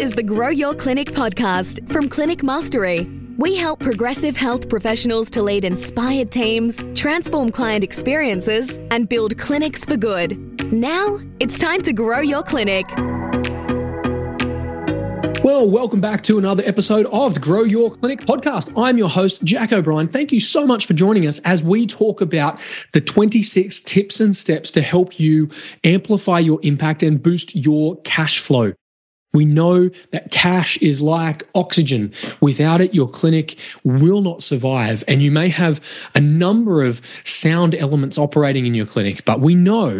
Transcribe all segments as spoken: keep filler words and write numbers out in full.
is the Grow Your Clinic podcast from Clinic Mastery. We help progressive health professionals to lead inspired teams, transform client experiences, and build clinics for good. Now, it's time to grow your clinic. Well, welcome back to another episode of the Grow Your Clinic podcast. I'm your host, Jack O'Brien. Thank you so much for joining us as we talk about the twenty-six tips and steps to help you amplify your impact and boost your cash flow. We know that cash is like oxygen. Without it, your clinic will not survive. And you may have a number of sound elements operating in your clinic, but we know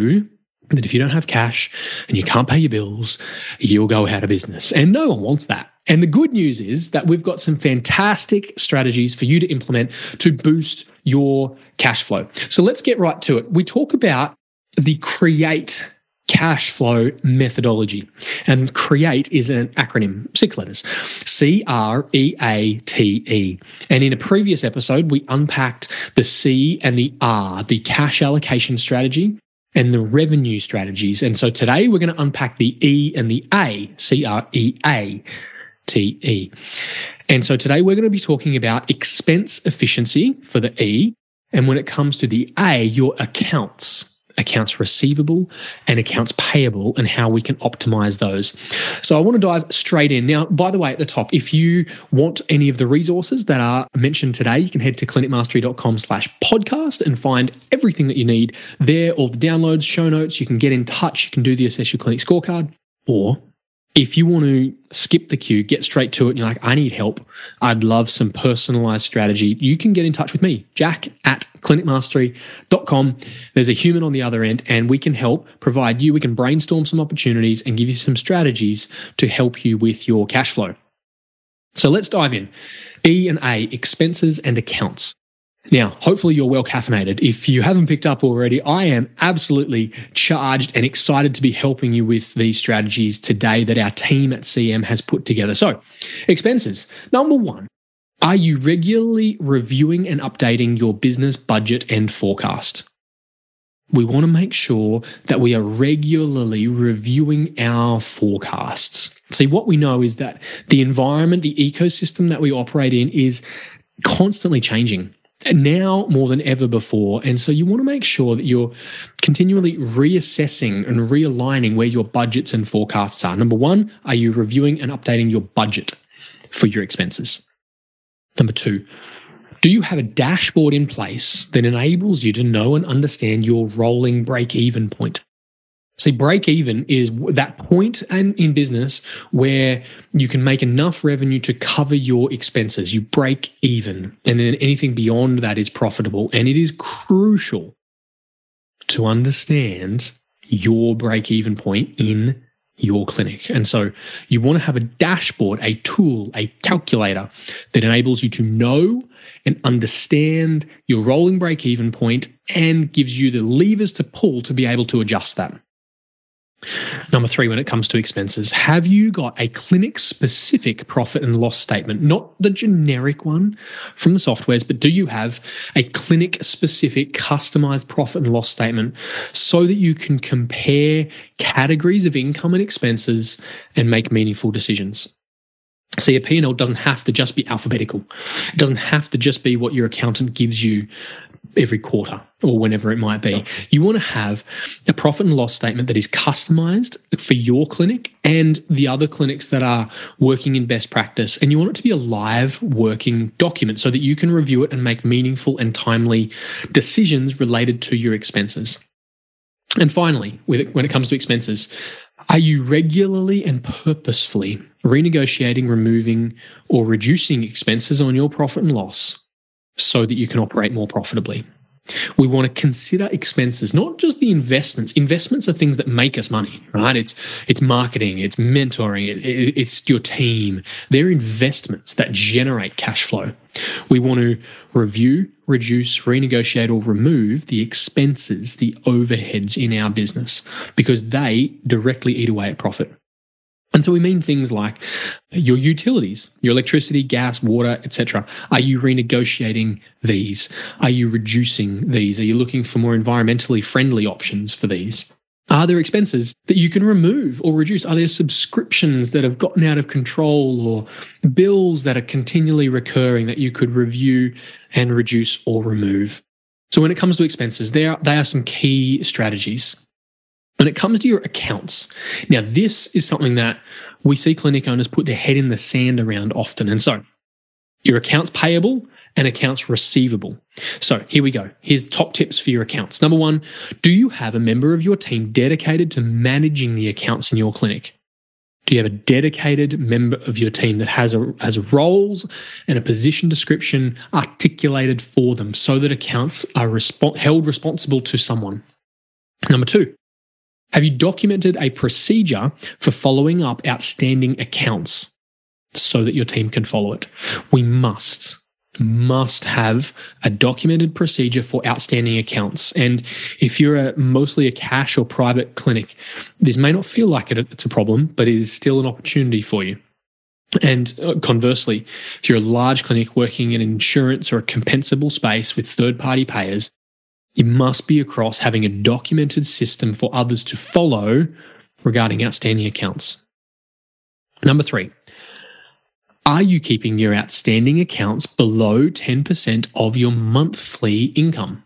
that if you don't have cash and you can't pay your bills, you'll go out of business. And no one wants that. And the good news is that we've got some fantastic strategies for you to implement to boost your cash flow. So let's get right to it. We talk about the CREATE cash flow methodology. And CREATE is an acronym, six letters, C R E A T E. And in a previous episode, we unpacked the C and the R, the cash allocation strategy, and the revenue strategies. And so today we're going to unpack the E and the A, C R E A T E. And so today we're going to be talking about expense efficiency for the E. And when it comes to the A, your accounts, accounts receivable and accounts payable, and how we can optimize those. So I want to dive straight in. Now, by the way, at the top, if you want any of the resources that are mentioned today, you can head to clinic mastery dot com slash podcast and find everything that you need there, all the downloads, show notes. You can get in touch. You can do the Assess Your Clinic scorecard. Or if you want to skip the queue, get straight to it, and you're like, I need help, I'd love some personalized strategy, you can get in touch with me, Jack at clinic mastery dot com. There's a human on the other end, and we can help provide you, we can brainstorm some opportunities and give you some strategies to help you with your cash flow. So let's dive in. E and A, expenses and accounts. Now, hopefully you're well caffeinated. If you haven't picked up already, I am absolutely charged and excited to be helping you with these strategies today that our team at C M has put together. So, expenses. Number one, are you regularly reviewing and updating your business budget and forecast? We want to make sure that we are regularly reviewing our forecasts. See, what we know is that the environment, the ecosystem that we operate in is constantly changing. Now more than ever before. And so you want to make sure that you're continually reassessing and realigning where your budgets and forecasts are. Number one, are you reviewing and updating your budget for your expenses? Number two, do you have a dashboard in place that enables you to know and understand your rolling break-even point? See, break-even is that point and in business where you can make enough revenue to cover your expenses. You break even, and then anything beyond that is profitable. And it is crucial to understand your break-even point in your clinic. And so you want to have a dashboard, a tool, a calculator that enables you to know and understand your rolling break-even point and gives you the levers to pull to be able to adjust that. Number three, when it comes to expenses, have you got a clinic-specific profit and loss statement? Not the generic one from the softwares, but do you have a clinic-specific customized profit and loss statement so that you can compare categories of income and expenses and make meaningful decisions? So your P and L doesn't have to just be alphabetical. It doesn't have to just be what your accountant gives you every quarter or whenever it might be. You want to have a profit and loss statement that is customized for your clinic and the other clinics that are working in best practice. And you want it to be a live working document so that you can review it and make meaningful and timely decisions related to your expenses. And finally, when it comes to expenses, are you regularly and purposefully renegotiating, removing, or reducing expenses on your profit and loss so that you can operate more profitably? We want to consider expenses, not just the investments. Investments are things that make us money, right? It's it's marketing, it's mentoring, it, it, it's your team. They're investments that generate cash flow. We want to review, reduce, renegotiate, or remove the expenses, the overheads in our business, because they directly eat away at profit. And so we mean things like your utilities, your electricity, gas, water, et cetera. Are you renegotiating these? Are you reducing these? Are you looking for more environmentally friendly options for these? Are there expenses that you can remove or reduce? Are there subscriptions that have gotten out of control or bills that are continually recurring that you could review and reduce or remove? So when it comes to expenses, they are, they are some key strategies. When it comes to your accounts, now this is something that we see clinic owners put their head in the sand around often. And so your accounts payable and accounts receivable. So here we go. Here's top tips for your accounts. Number one, do you have a member of your team dedicated to managing the accounts in your clinic? Do you have a dedicated member of your team that has a, has roles and a position description articulated for them so that accounts are resp- held responsible to someone? Number two, have you documented a procedure for following up outstanding accounts so that your team can follow it? We must. must have a documented procedure for outstanding accounts. And if you're a, mostly a cash or private clinic, this may not feel like it, it's a problem, but it is still an opportunity for you. And conversely, if you're a large clinic working in insurance or a compensable space with third-party payers, you must be across having a documented system for others to follow regarding outstanding accounts. Number three, are you keeping your outstanding accounts below ten percent of your monthly income?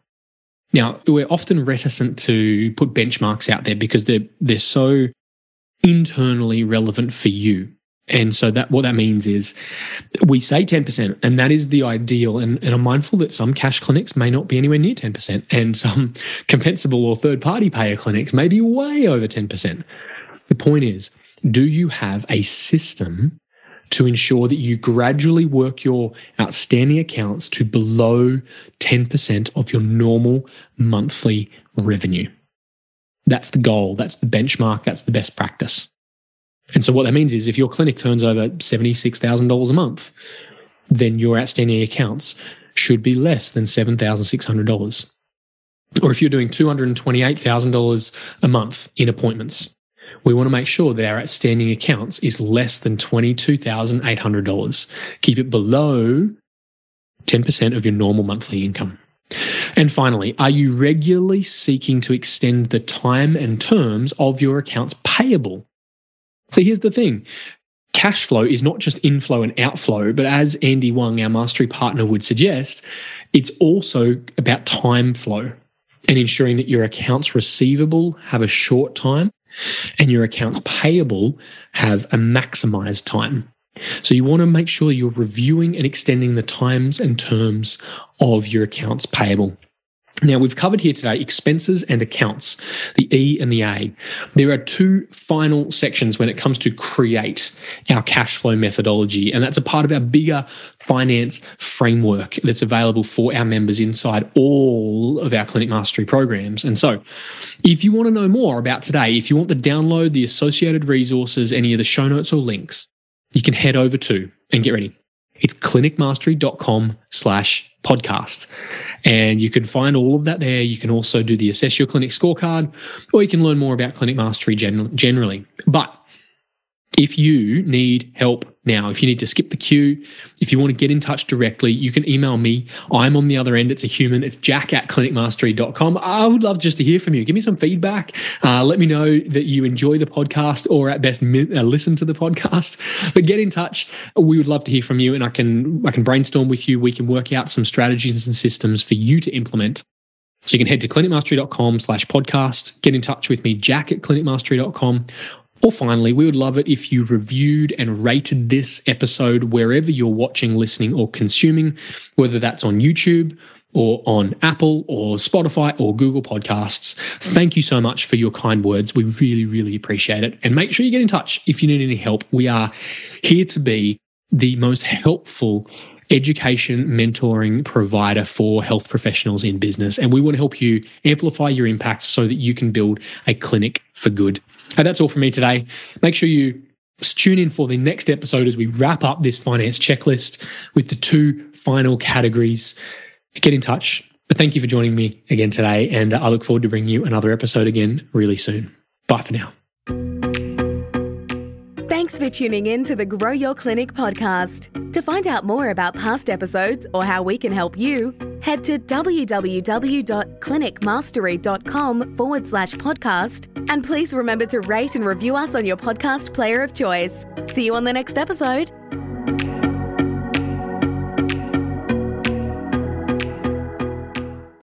Now, we're often reticent to put benchmarks out there because they're, they're so internally relevant for you. And so that what that means is we say ten percent, and that is the ideal. And, and I'm mindful that some cash clinics may not be anywhere near ten percent, and some compensable or third-party payer clinics may be way over ten percent. The point is, do you have a system to ensure that you gradually work your outstanding accounts to below ten percent of your normal monthly revenue? That's the goal. That's the benchmark. That's the best practice. And so what that means is if your clinic turns over seventy-six thousand dollars a month, then your outstanding accounts should be less than seven thousand six hundred dollars. Or if you're doing two hundred twenty-eight thousand dollars a month in appointments, we want to make sure that our outstanding accounts is less than twenty-two thousand eight hundred dollars. Keep it below ten percent of your normal monthly income. And finally, are you regularly seeking to extend the time and terms of your accounts payable? So here's the thing. Cash flow is not just inflow and outflow, but as Andy Wong, our mastery partner, would suggest, it's also about time flow and ensuring that your accounts receivable have a short time and your accounts payable have a maximized time. So you want to make sure you're reviewing and extending the times and terms of your accounts payable. Now, we've covered here today expenses and accounts, the E and the A. There are two final sections when it comes to CREATE, our cash flow methodology, and that's a part of our bigger finance framework that's available for our members inside all of our Clinic Mastery programs. And so if you want to know more about today, if you want to download the associated resources, any of the show notes or links, you can head over to, and get ready, it's clinic mastery dot com slash podcast. And you can find all of that there. You can also do the Assess Your Clinic scorecard, or you can learn more about Clinic Mastery gen- generally. But if you need help now, if you need to skip the queue, if you want to get in touch directly, you can email me. I'm on the other end. It's a human. It's jack at clinic mastery dot com. I would love just to hear from you. Give me some feedback. Uh, let me know that you enjoy the podcast or at best mi- uh, listen to the podcast. But get in touch. We would love to hear from you, and I can I can brainstorm with you. We can work out some strategies and systems for you to implement. So you can head to clinic mastery dot com slash podcast. Get in touch with me, jack at clinic mastery dot com. Or finally, we would love it if you reviewed and rated this episode wherever you're watching, listening, or consuming, whether that's on YouTube or on Apple or Spotify or Google Podcasts. Thank you so much for your kind words. We really, really appreciate it. And make sure you get in touch if you need any help. We are here to be the most helpful education mentoring provider for health professionals in business. And we want to help you amplify your impact so that you can build a clinic for good. And that's all from me today. Make sure you tune in for the next episode as we wrap up this finance checklist with the two final categories. Get in touch. But thank you for joining me again today. And I look forward to bringing you another episode again really soon. Bye for now. Thanks for tuning in to the Grow Your Clinic podcast. To find out more about past episodes or how we can help you, head to www.clinicmastery.com forward slash podcast. And please remember to rate and review us on your podcast player of choice. See you on the next episode.